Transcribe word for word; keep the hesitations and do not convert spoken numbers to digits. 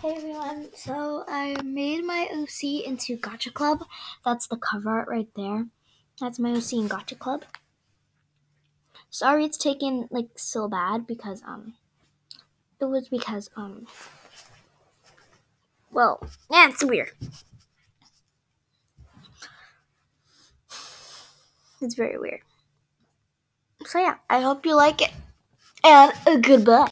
Hey everyone, so I made my O C into Gacha Club. That's the cover art right there. That's my O C in Gacha Club. Sorry it's taken like so bad because um it was because um well yeah it's weird. It's very weird. So yeah, I hope you like it and uh, goodbye.